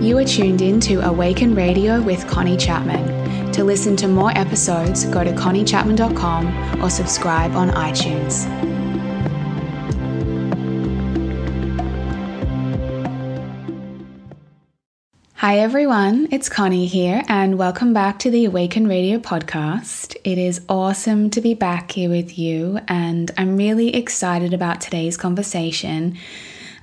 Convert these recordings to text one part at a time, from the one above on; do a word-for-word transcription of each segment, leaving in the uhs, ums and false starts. You are tuned in to Awaken Radio with Connie Chapman. To listen to more episodes, go to connie chapman dot com or subscribe on iTunes. Hi everyone, it's Connie here and welcome back to the Awaken Radio podcast. It is awesome to be back here with you and I'm really excited about today's conversation.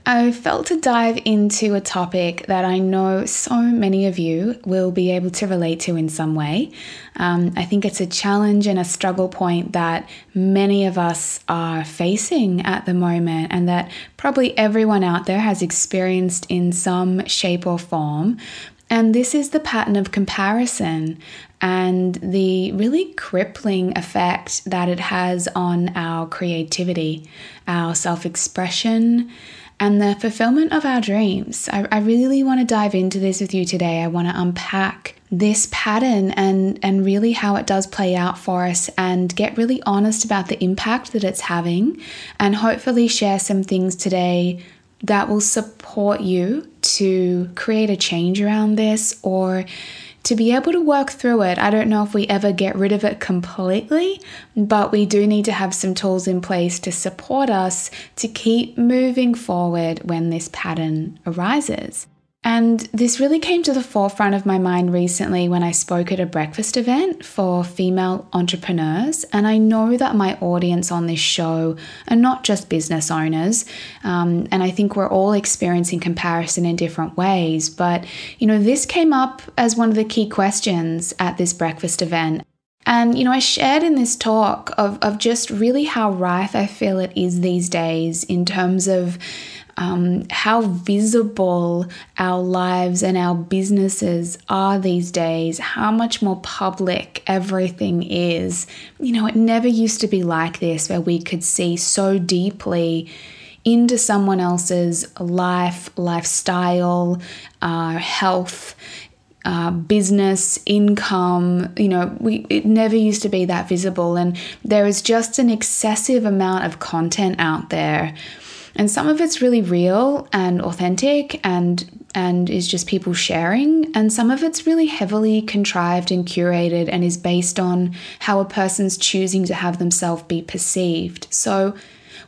I felt to dive into a topic that I know so many of you will be able to relate to in some way. Um, I think it's a challenge and a struggle point that many of us are facing at the moment and that probably everyone out there has experienced in some shape or form. And this is the pattern of comparison and the really crippling effect that it has on our creativity, our self-expression, and the fulfillment of our dreams. I, I really want to dive into this with you today. I want to unpack this pattern and, and really how it does play out for us and get really honest about the impact that it's having and hopefully share some things today that will support you to create a change around this or to be able to work through it. I don't know if we ever get rid of it completely, but we do need to have some tools in place to support us to keep moving forward when this pattern arises. And this really came to the forefront of my mind recently when I spoke at a breakfast event for female entrepreneurs. And I know that my audience on this show are not just business owners. Um, and I think we're all experiencing comparison in different ways. But, you know, this came up as one of the key questions at this breakfast event. And, you know, I shared in this talk of, of just really how rife I feel it is these days in terms of Um, how visible our lives and our businesses are these days, how much more public everything is. You know, it never used to be like this where we could see so deeply into someone else's life, lifestyle, uh, health, Uh, business, income, you know, we, it never used to be that visible. And there is just an excessive amount of content out there. And some of it's really real and authentic and and is just people sharing. And some of it's really heavily contrived and curated and is based on how a person's choosing to have themselves be perceived. So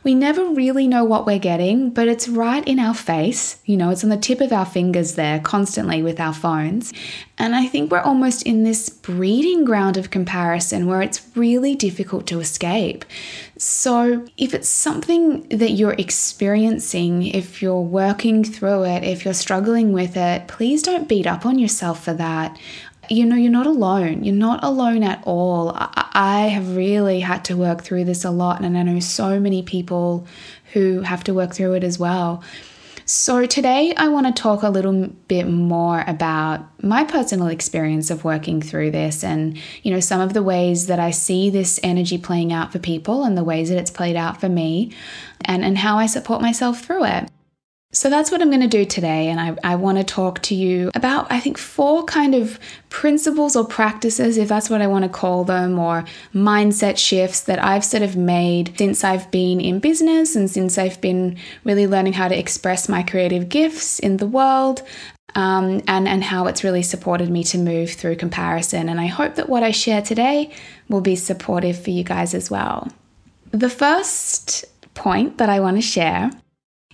we never really know what we're getting, but it's right in our face. You know, it's on the tip of our fingers there constantly with our phones. And I think we're almost in this breeding ground of comparison where it's really difficult to escape. So if it's something that you're experiencing, if you're working through it, if you're struggling with it, please don't beat up on yourself for that. You know, you're not alone. You're not alone at all. I have really had to work through this a lot, and I know so many people who have to work through it as well. So today I want to talk a little bit more about my personal experience of working through this and, you know, some of the ways that I see this energy playing out for people and the ways that it's played out for me and, and how I support myself through it. So that's what I'm going to do today. And I, I want to talk to you about, I think, four kind of principles or practices, if that's what I want to call them, or mindset shifts that I've sort of made since I've been in business and since I've been really learning how to express my creative gifts in the world. Um, and, and how it's really supported me to move through comparison. And I hope that what I share today will be supportive for you guys as well. The first point that I want to share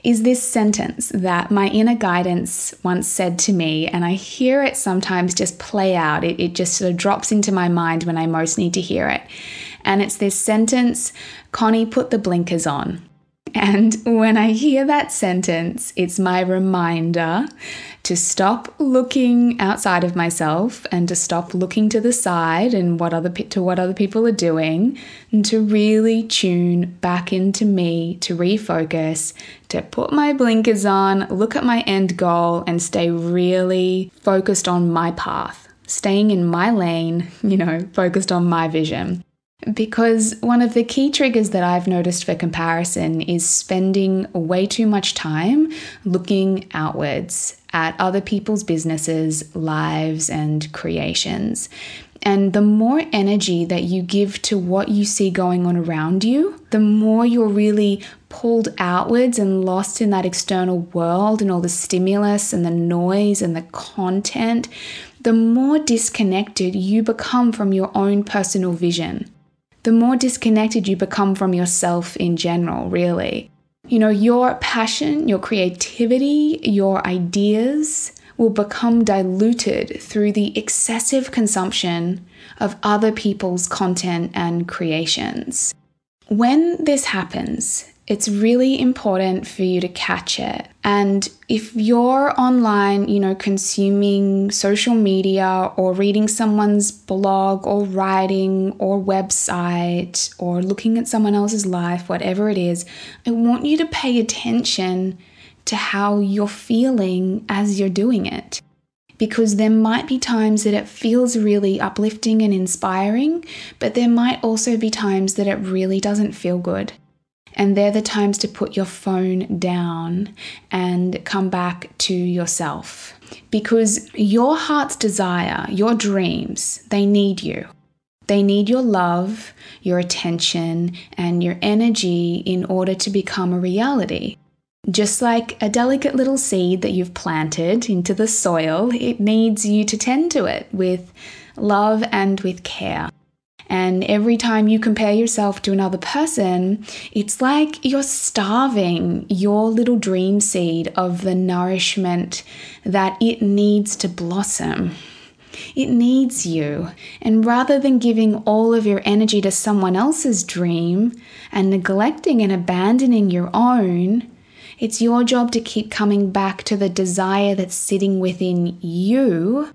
is this sentence that my inner guidance once said to me, and I hear it sometimes just play out. It, it just sort of drops into my mind when I most need to hear it. And it's this sentence, Connie, put the blinkers on. And when I hear that sentence, it's my reminder to stop looking outside of myself and to stop looking to the side and what other to what other people are doing and to really tune back into me, to refocus, to put my blinkers on, look at my end goal and stay really focused on my path, staying in my lane, you know, focused on my vision. Because one of the key triggers that I've noticed for comparison is spending way too much time looking outwards at other people's businesses, lives, and creations. And the more energy that you give to what you see going on around you, the more you're really pulled outwards and lost in that external world and all the stimulus and the noise and the content, the more disconnected you become from your own personal vision. The more disconnected you become from yourself in general, really. You know, your passion, your creativity, your ideas will become diluted through the excessive consumption of other people's content and creations. When this happens, it's really important for you to catch it. And if you're online, you know, consuming social media or reading someone's blog or writing or website or looking at someone else's life, whatever it is, I want you to pay attention to how you're feeling as you're doing it. Because there might be times that it feels really uplifting and inspiring, but there might also be times that it really doesn't feel good. And they're the times to put your phone down and come back to yourself. Because your heart's desire, your dreams, they need you. They need your love, your attention, and your energy in order to become a reality. Just like a delicate little seed that you've planted into the soil, it needs you to tend to it with love and with care. And every time you compare yourself to another person, it's like you're starving your little dream seed of the nourishment that it needs to blossom. It needs you. And rather than giving all of your energy to someone else's dream and neglecting and abandoning your own, it's your job to keep coming back to the desire that's sitting within you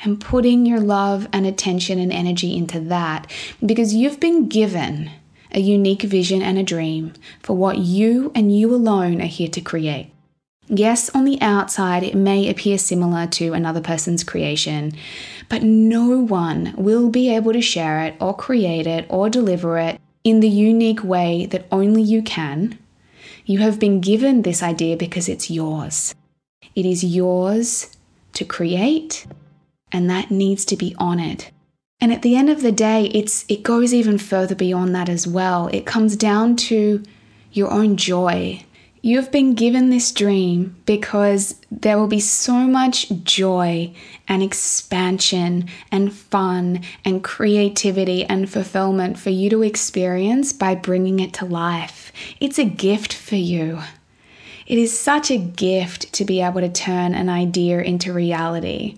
and putting your love and attention and energy into that, because you've been given a unique vision and a dream for what you and you alone are here to create. Yes, on the outside, it may appear similar to another person's creation, but no one will be able to share it or create it or deliver it in the unique way that only you can. You have been given this idea because it's yours. It is yours to create, and that needs to be honored. And at the end of the day, it's it goes even further beyond that as well. It comes down to your own joy. You've been given this dream because there will be so much joy and expansion and fun and creativity and fulfillment for you to experience by bringing it to life. It's a gift for you. It is such a gift to be able to turn an idea into reality.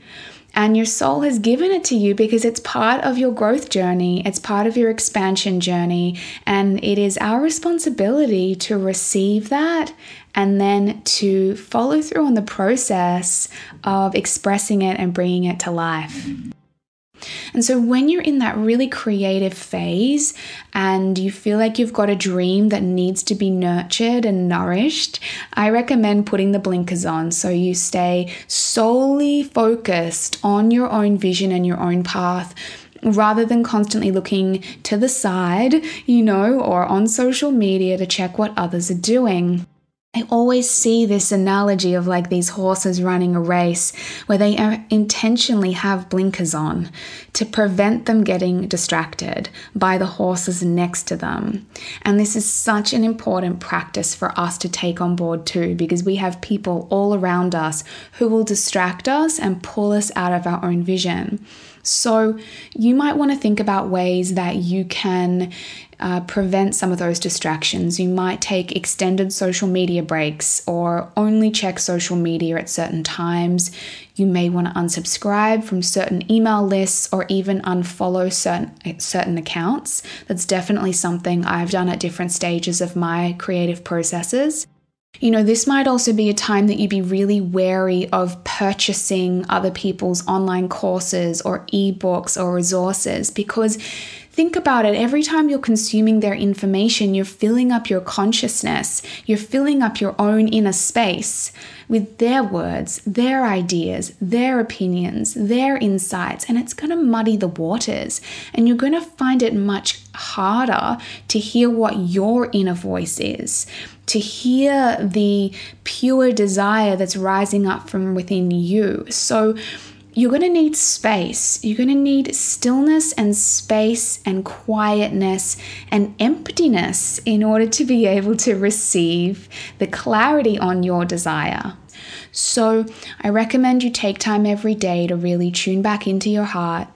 And your soul has given it to you because it's part of your growth journey. It's part of your expansion journey. And it is our responsibility to receive that and then to follow through on the process of expressing it and bringing it to life. And so when you're in that really creative phase and you feel like you've got a dream that needs to be nurtured and nourished, I recommend putting the blinkers on so you stay solely focused on your own vision and your own path, rather than constantly looking to the side, you know, or on social media to check what others are doing. I always see this analogy of like these horses running a race where they intentionally have blinkers on to prevent them getting distracted by the horses next to them. And this is such an important practice for us to take on board too, because we have people all around us who will distract us and pull us out of our own vision. So you might want to think about ways that you can uh, prevent some of those distractions. You might take extended social media breaks or only check social media at certain times. You may want to unsubscribe from certain email lists or even unfollow certain, certain accounts. That's definitely something I've done at different stages of my creative processes. You know, this might also be a time that you'd be really wary of purchasing other people's online courses or ebooks or resources, because think about it, every time you're consuming their information, you're filling up your consciousness, you're filling up your own inner space with their words, their ideas, their opinions, their insights, and it's going to muddy the waters, and you're going to find it much harder to hear what your inner voice is, to hear the pure desire that's rising up from within you. So you're going to need space. You're going to need stillness and space and quietness and emptiness in order to be able to receive the clarity on your desire. So I recommend you take time every day to really tune back into your heart,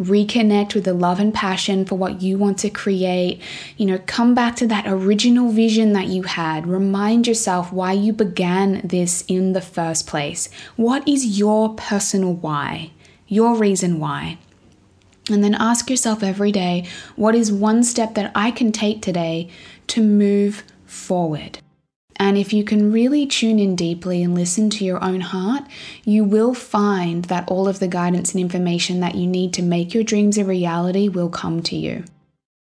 reconnect with the love and passion for what you want to create. You know, come back to that original vision that you had. Remind yourself why you began this in the first place. What is your personal why? Your reason why? And then ask yourself every day, what is one step that I can take today to move forward? And if you can really tune in deeply and listen to your own heart, you will find that all of the guidance and information that you need to make your dreams a reality will come to you.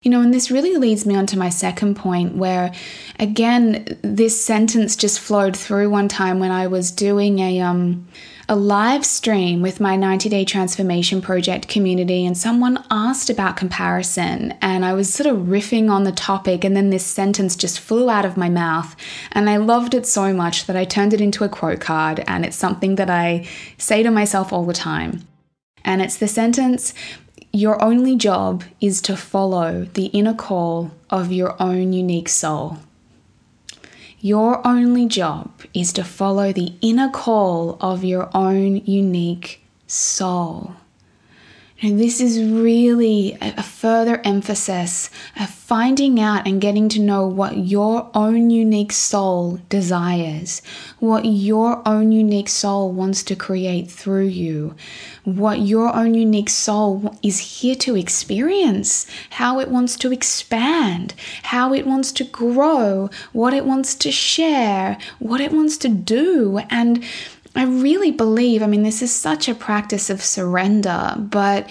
You know, and this really leads me on to my second point where, again, this sentence just flowed through one time when I was doing a um a live stream with my ninety day Transformation Project community, and someone asked about comparison, and I was sort of riffing on the topic, and then this sentence just flew out of my mouth, and I loved it so much that I turned it into a quote card, and it's something that I say to myself all the time. And it's the sentence, "Your only job is to follow the inner call of your own unique soul." Your only job is to follow the inner call of your own unique soul. And this is really a further emphasis of finding out and getting to know what your own unique soul desires, what your own unique soul wants to create through you, what your own unique soul is here to experience, how it wants to expand, how it wants to grow, what it wants to share, what it wants to do. And I really believe, I mean, this is such a practice of surrender, but,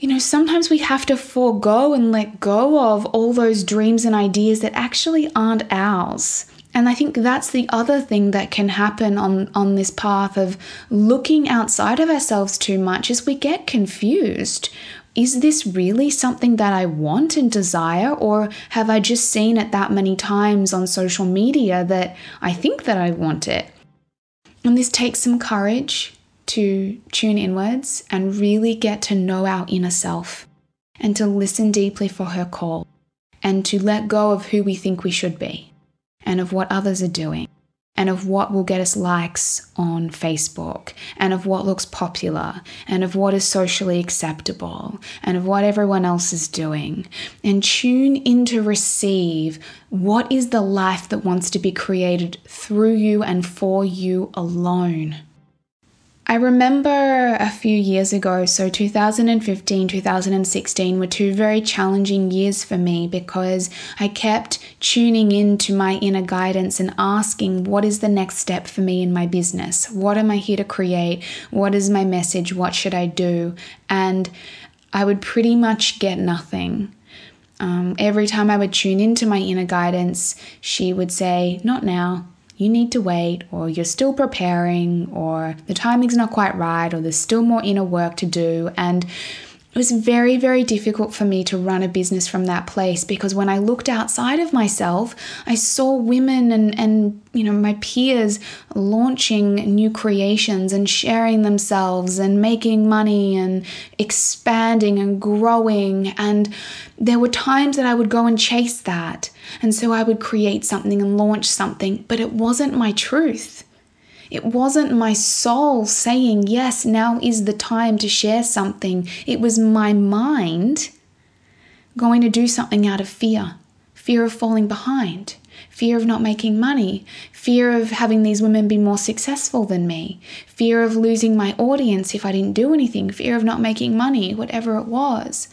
you know, sometimes we have to forego and let go of all those dreams and ideas that actually aren't ours. And I think that's the other thing that can happen on, on this path of looking outside of ourselves too much is we get confused. Is this really something that I want and desire, or have I just seen it that many times on social media that I think that I want it? And this takes some courage to tune inwards and really get to know our inner self and to listen deeply for her call and to let go of who we think we should be and of what others are doing and of what will get us likes on Facebook and of what looks popular and of what is socially acceptable and of what everyone else is doing, and tune in to receive what is the life that wants to be created through you and for you alone. I remember a few years ago, so two thousand fifteen, two thousand sixteen were two very challenging years for me because I kept tuning into my inner guidance and asking, what is the next step for me in my business? What am I here to create? What is my message? What should I do? And I would pretty much get nothing. Um, every time I would tune into my inner guidance, she would say, not now. You need to wait, or you're still preparing, or the timing's not quite right, or there's still more inner work to do. And it was very, very difficult for me to run a business from that place, because when I looked outside of myself, I saw women and, and you know, my peers launching new creations and sharing themselves and making money and expanding and growing. And there were times that I would go and chase that. And so I would create something and launch something, but it wasn't my truth. It wasn't my soul saying, yes, now is the time to share something. It was my mind going to do something out of fear, fear of falling behind, fear of not making money, fear of having these women be more successful than me, fear of losing my audience if I didn't do anything, fear of not making money, whatever it was.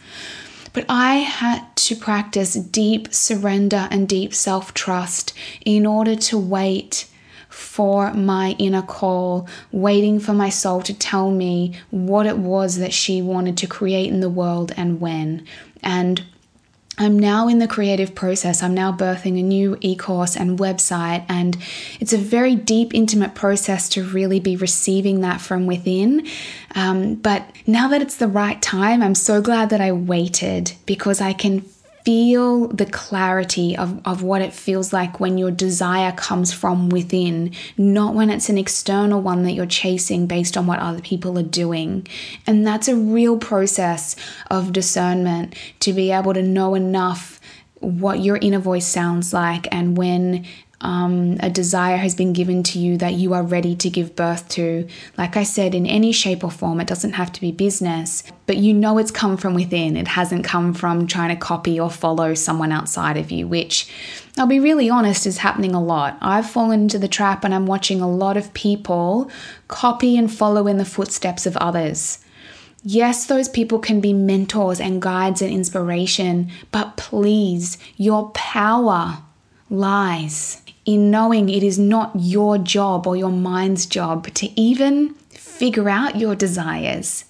But I had to practice deep surrender and deep self-trust in order to wait for my inner call, waiting for my soul to tell me what it was that she wanted to create in the world and when. And I'm now in the creative process. I'm now birthing a new e-course and website, and it's a very deep, intimate process to really be receiving that from within. Um, but now that it's the right time, I'm so glad that I waited, because I can feel the clarity of, of what it feels like when your desire comes from within, not when it's an external one that you're chasing based on what other people are doing. And that's a real process of discernment, to be able to know enough what your inner voice sounds like, and when Um, a desire has been given to you that you are ready to give birth to. Like I said, in any shape or form, it doesn't have to be business, but you know it's come from within. It hasn't come from trying to copy or follow someone outside of you, which, I'll be really honest, is happening a lot. I've fallen into the trap, and I'm watching a lot of people copy and follow in the footsteps of others. Yes, those people can be mentors and guides and inspiration, but please, your power lies in knowing it is not your job or your mind's job to even figure out your desires.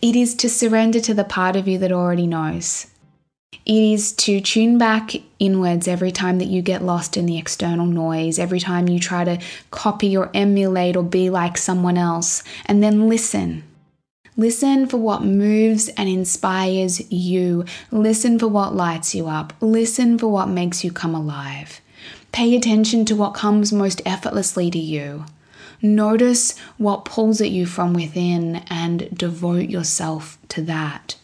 It is to surrender to the part of you that already knows. It is to tune back inwards every time that you get lost in the external noise, every time you try to copy or emulate or be like someone else, and then listen. Listen for what moves and inspires you. Listen for what lights you up. Listen for what makes you come alive. Pay attention to what comes most effortlessly to you. Notice what pulls at you from within and devote yourself to that.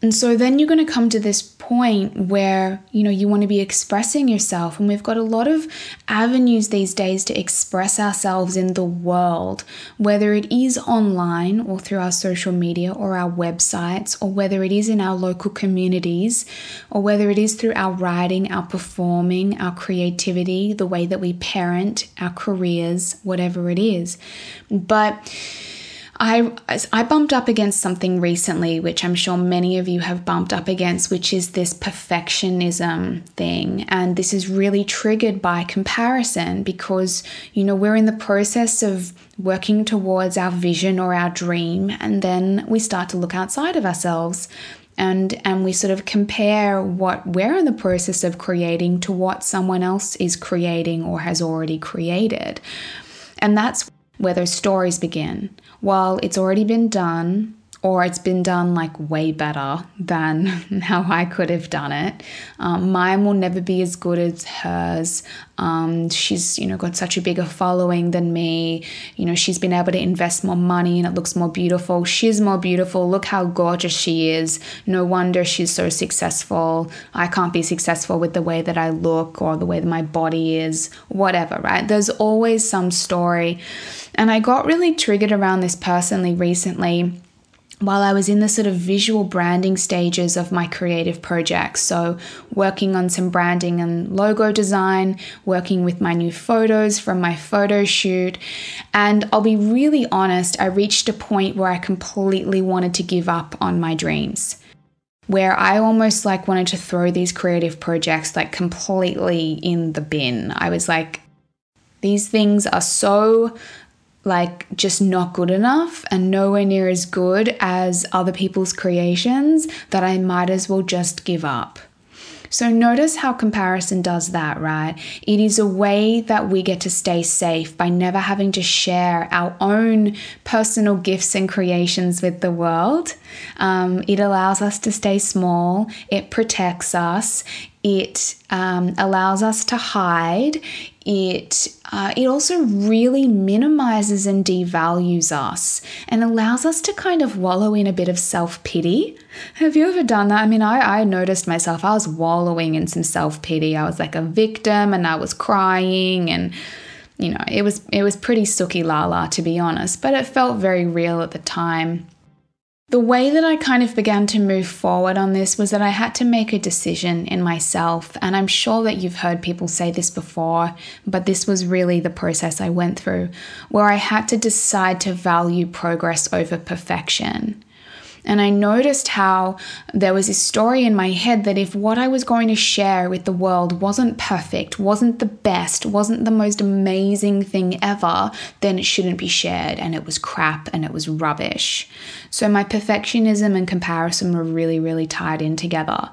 And so then you're going to come to this point where, you know, you want to be expressing yourself. And we've got a lot of avenues these days to express ourselves in the world, whether it is online or through our social media or our websites, or whether it is in our local communities, or whether it is through our writing, our performing, our creativity, the way that we parent, our careers, whatever it is. But I, I bumped up against something recently, which I'm sure many of you have bumped up against, which is this perfectionism thing. And this is really triggered by comparison because, you know, we're in the process of working towards our vision or our dream. And then we start to look outside of ourselves and, and we sort of compare what we're in the process of creating to what someone else is creating or has already created. And that's where those stories begin. Well, it's already been done, or it's been done like way better than how I could have done it. Um, mine will never be as good as hers. Um, she's, you know, got such a bigger following than me. You know, she's been able to invest more money and it looks more beautiful. She's more beautiful. Look how gorgeous she is. No wonder she's so successful. I can't be successful with the way that I look or the way that my body is, whatever, right? There's always some story. And I got really triggered around this personally recently, while I was in the sort of visual branding stages of my creative projects. So working on some branding and logo design, working with my new photos from my photo shoot. And I'll be really honest, I reached a point where I completely wanted to give up on my dreams, where I almost like wanted to throw these creative projects like completely in the bin. I was like, these things are so like just not good enough and nowhere near as good as other people's creations that I might as well just give up. So notice how comparison does that, right? It is a way that we get to stay safe by never having to share our own personal gifts and creations with the world. Um, it allows us to stay small. It protects us. It um, allows us to hide. It uh, it also really minimizes and devalues us and allows us to kind of wallow in a bit of self-pity. Have you ever done that? I mean, I, I noticed myself, I was wallowing in some self-pity. I was like a victim and I was crying and, you know, it was, it was pretty sookie lala, to be honest, but it felt very real at the time. The way that I kind of began to move forward on this was that I had to make a decision in myself. And I'm sure that you've heard people say this before, but this was really the process I went through, where I had to decide to value progress over perfection. And I noticed how there was this story in my head that if what I was going to share with the world wasn't perfect, wasn't the best, wasn't the most amazing thing ever, then it shouldn't be shared and it was crap and it was rubbish. So my perfectionism and comparison were really, really tied in together.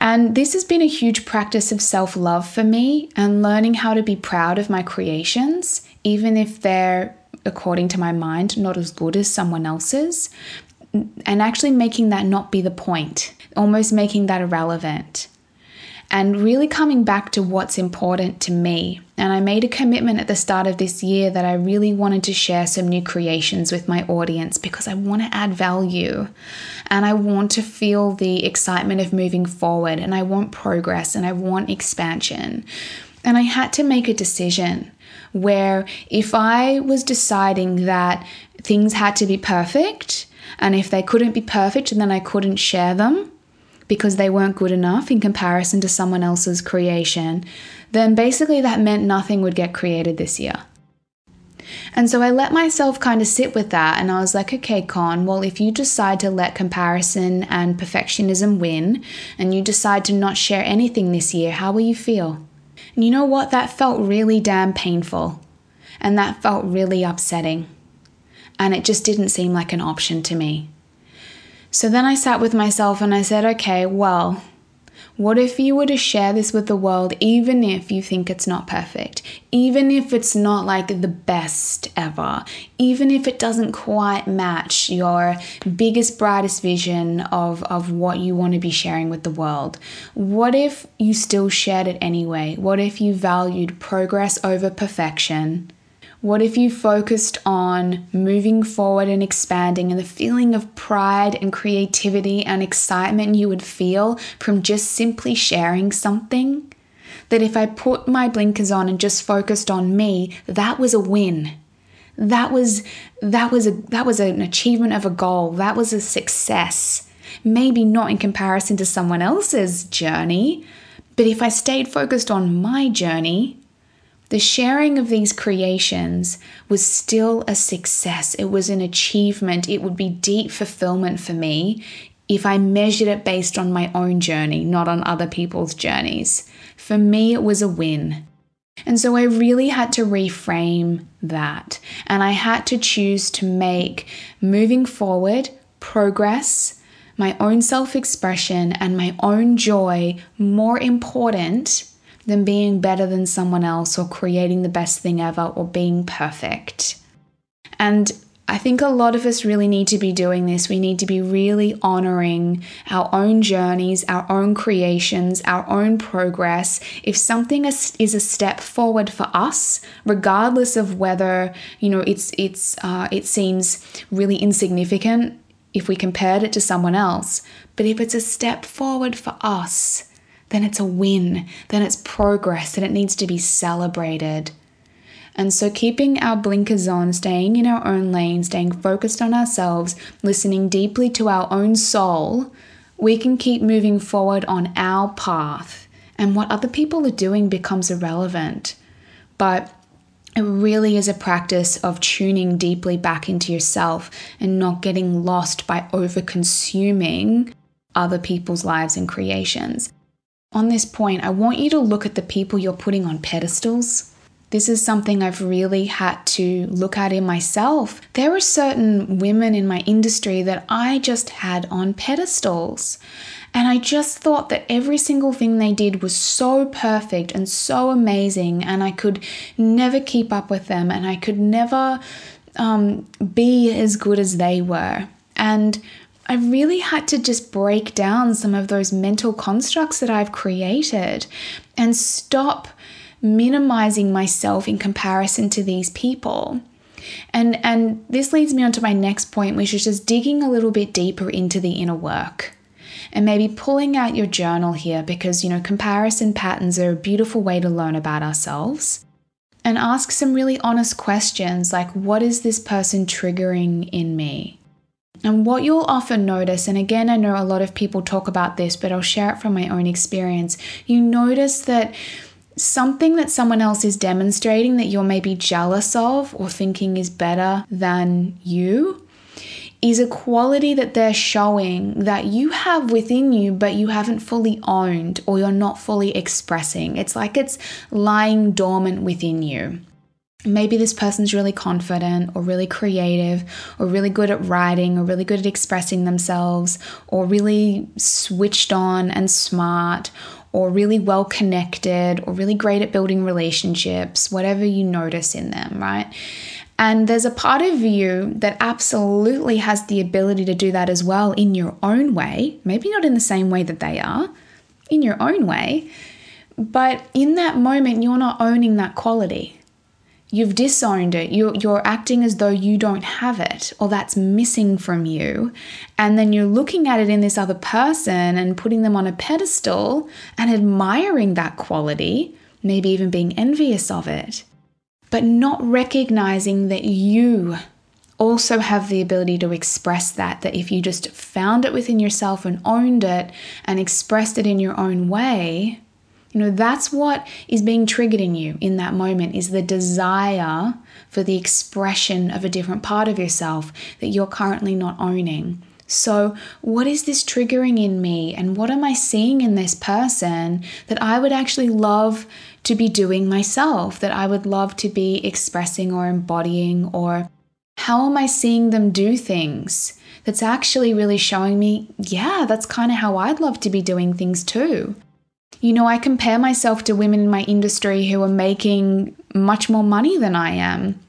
And this has been a huge practice of self-love for me and learning how to be proud of my creations, even if they're, according to my mind, not as good as someone else's. and actually making that not be the point, almost making that irrelevant, and really coming back to what's important to me. And I made a commitment at the start of this year that I really wanted to share some new creations with my audience because I want to add value and I want to feel the excitement of moving forward, and I want progress and I want expansion. And I had to make a decision where if I was deciding that things had to be perfect, and if they couldn't be perfect, then I couldn't share them, because they weren't good enough in comparison to someone else's creation, then basically that meant nothing would get created this year. And so I let myself kind of sit with that, and I was like, okay, Con, well, if you decide to let comparison and perfectionism win, and you decide to not share anything this year, how will you feel? And you know what? That felt really damn painful, and that felt really upsetting, and it just didn't seem like an option to me. So then I sat with myself and I said, okay, well, what if you were to share this with the world, even if you think it's not perfect, even if it's not like the best ever, even if it doesn't quite match your biggest, brightest vision of, of what you want to be sharing with the world? What if you still shared it anyway? What if you valued progress over perfection? What if you focused on moving forward and expanding, and the feeling of pride and creativity and excitement you would feel from just simply sharing something? That if I put my blinkers on and just focused on me, that was a win. That was that was a that was an achievement of a goal. That was a success. Maybe not in comparison to someone else's journey, but if I stayed focused on my journey, the sharing of these creations was still a success. It was an achievement. It would be deep fulfillment for me if I measured it based on my own journey, not on other people's journeys. For me, it was a win. And so I really had to reframe that. And I had to choose to make moving forward, progress, my own self-expression, and my own joy more important than being better than someone else, or creating the best thing ever, or being perfect. And I think a lot of us really need to be doing this. We need to be really honoring our own journeys, our own creations, our own progress. If something is, is a step forward for us, regardless of whether, you know, it's it's uh, it seems really insignificant if we compared it to someone else, but if it's a step forward for us, then it's a win, then it's progress, and it needs to be celebrated. And so keeping our blinkers on, staying in our own lane, staying focused on ourselves, listening deeply to our own soul, we can keep moving forward on our path. And what other people are doing becomes irrelevant. But it really is a practice of tuning deeply back into yourself and not getting lost by over-consuming other people's lives and creations. On this point, I want you to look at the people you're putting on pedestals. This is something I've really had to look at in myself. There are certain women in my industry that I just had on pedestals. And I just thought that every single thing they did was so perfect and so amazing, and I could never keep up with them, and I could never um, be as good as they were. And I really had to just break down some of those mental constructs that I've created and stop minimizing myself in comparison to these people. And and this leads me on to my next point, which is just digging a little bit deeper into the inner work. And maybe pulling out your journal here, because, you know, comparison patterns are a beautiful way to learn about ourselves. And ask some really honest questions like, what is this person triggering in me? And what you'll often notice, and again, I know a lot of people talk about this, but I'll share it from my own experience. You notice that something that someone else is demonstrating that you're maybe jealous of or thinking is better than you is a quality that they're showing that you have within you, but you haven't fully owned, or you're not fully expressing. It's like it's lying dormant within you. Maybe this person's really confident, or really creative, or really good at writing, or really good at expressing themselves, or really switched on and smart, or really well connected, or really great at building relationships, whatever you notice in them, right? And there's a part of you that absolutely has the ability to do that as well in your own way, maybe not in the same way that they are, in your own way. But in that moment, you're not owning that quality. You've disowned it. You're, you're acting as though you don't have it or that's missing from you. And then you're looking at it in this other person and putting them on a pedestal and admiring that quality, maybe even being envious of it, but not recognizing that you also have the ability to express that, that if you just found it within yourself and owned it and expressed it in your own way, you know, that's what is being triggered in you in that moment, is the desire for the expression of a different part of yourself that you're currently not owning. So what is this triggering in me, and what am I seeing in this person that I would actually love to be doing myself, that I would love to be expressing or embodying? Or how am I seeing them do things that's actually really showing me, yeah, that's kind of how I'd love to be doing things too? You know, I compare myself to women in my industry who are making much more money than I am.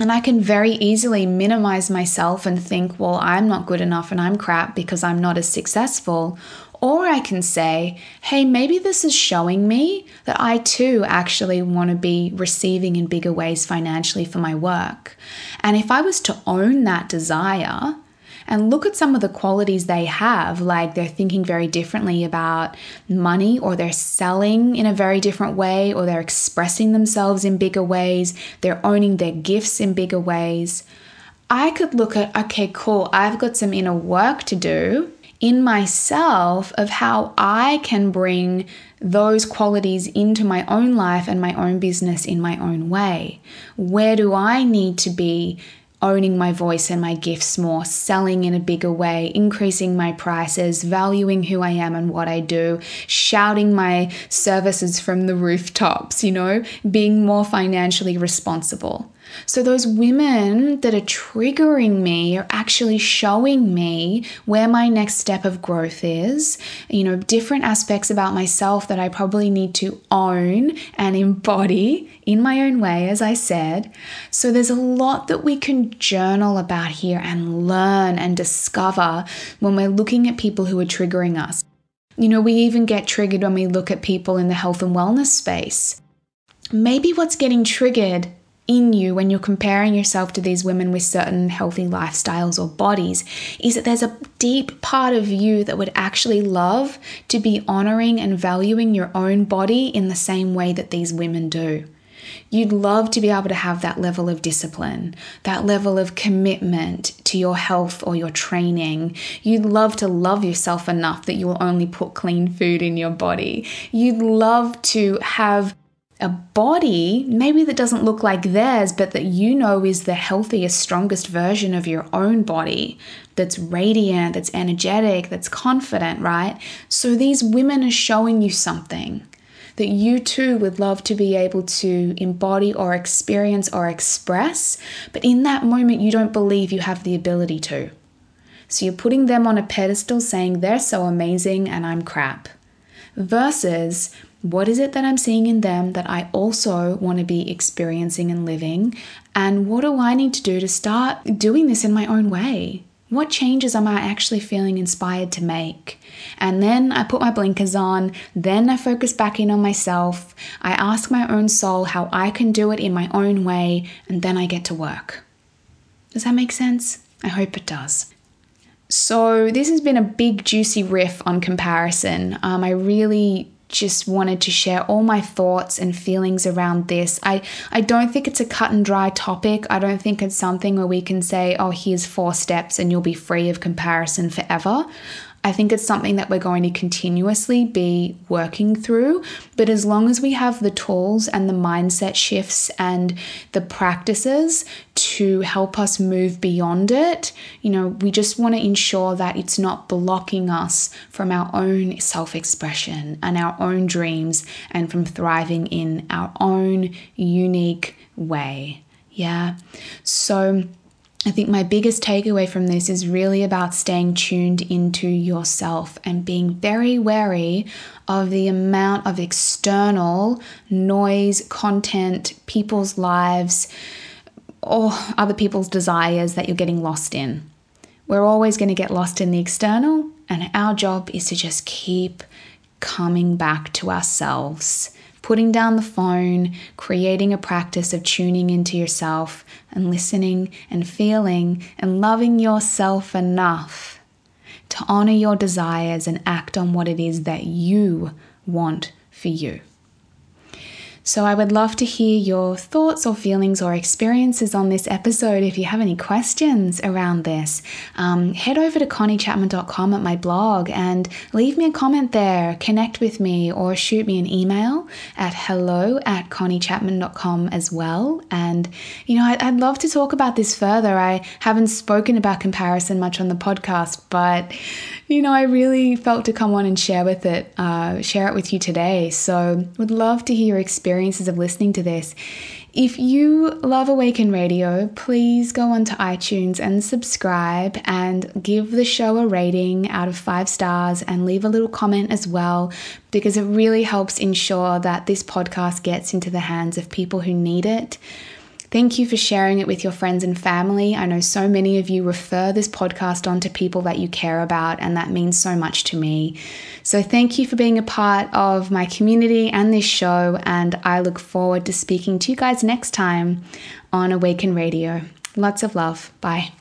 And I can very easily minimize myself and think, well, I'm not good enough and I'm crap because I'm not as successful. Or I can say, hey, maybe this is showing me that I too actually want to be receiving in bigger ways financially for my work. And if I was to own that desire and look at some of the qualities they have, like they're thinking very differently about money, or they're selling in a very different way, or they're expressing themselves in bigger ways, they're owning their gifts in bigger ways, I could look at, okay, cool, I've got some inner work to do in myself of how I can bring those qualities into my own life and my own business in my own way. Where do I need to be owning my voice and my gifts more, selling in a bigger way, increasing my prices, valuing who I am and what I do, shouting my services from the rooftops, you know, being more financially responsible? So those women that are triggering me are actually showing me where my next step of growth is, you know, different aspects about myself that I probably need to own and embody in my own way, as I said. So there's a lot that we can journal about here and learn and discover when we're looking at people who are triggering us. You know, we even get triggered when we look at people in the health and wellness space. Maybe what's getting triggered in you when you're comparing yourself to these women with certain healthy lifestyles or bodies is that there's a deep part of you that would actually love to be honoring and valuing your own body in the same way that these women do. You'd love to be able to have that level of discipline, that level of commitment to your health or your training. You'd love to love yourself enough that you'll only put clean food in your body. You'd love to have a body maybe that doesn't look like theirs, but that you know is the healthiest, strongest version of your own body, that's radiant, that's energetic, that's confident, right? So these women are showing you something that you too would love to be able to embody or experience or express, but in that moment you don't believe you have the ability to. So you're putting them on a pedestal saying they're so amazing and I'm crap, versus what is it that I'm seeing in them that I also want to be experiencing and living? And what do I need to do to start doing this in my own way? What changes am I actually feeling inspired to make? And then I put my blinkers on. Then I focus back in on myself. I ask my own soul how I can do it in my own way. And then I get to work. Does that make sense? I hope it does. So this has been a big, juicy riff on comparison. Um, I really... just wanted to share all my thoughts and feelings around this. I, I don't think it's a cut and dry topic. I don't think it's something where we can say, oh, here's four steps and you'll be free of comparison forever. I think it's something that we're going to continuously be working through. But as long as we have the tools and the mindset shifts and the practices to help us move beyond it, you know, we just want to ensure that it's not blocking us from our own self-expression and our own dreams and from thriving in our own unique way. Yeah. So I think my biggest takeaway from this is really about staying tuned into yourself and being very wary of the amount of external noise, content, people's lives, or other people's desires that you're getting lost in. We're always going to get lost in the external, and our job is to just keep coming back to ourselves, putting down the phone, creating a practice of tuning into yourself and listening and feeling and loving yourself enough to honor your desires and act on what it is that you want for you. So I would love to hear your thoughts or feelings or experiences on this episode. If you have any questions around this, um, head over to connie chapman dot com at my blog and leave me a comment there, connect with me, or shoot me an email at hello at connie chapman dot com as well. And, you know, I'd love to talk about this further. I haven't spoken about comparison much on the podcast, but, you know, I really felt to come on and share with it, uh, share it with you today. So would love to hear your experience. Experiences of listening to this. If you love Awaken Radio, please go onto iTunes and subscribe and give the show a rating out of five stars and leave a little comment as well, because it really helps ensure that this podcast gets into the hands of people who need it. Thank you for sharing it with your friends and family. I know so many of you refer this podcast on to people that you care about, and that means so much to me. So thank you for being a part of my community and this show, and I look forward to speaking to you guys next time on Awaken Radio. Lots of love. Bye.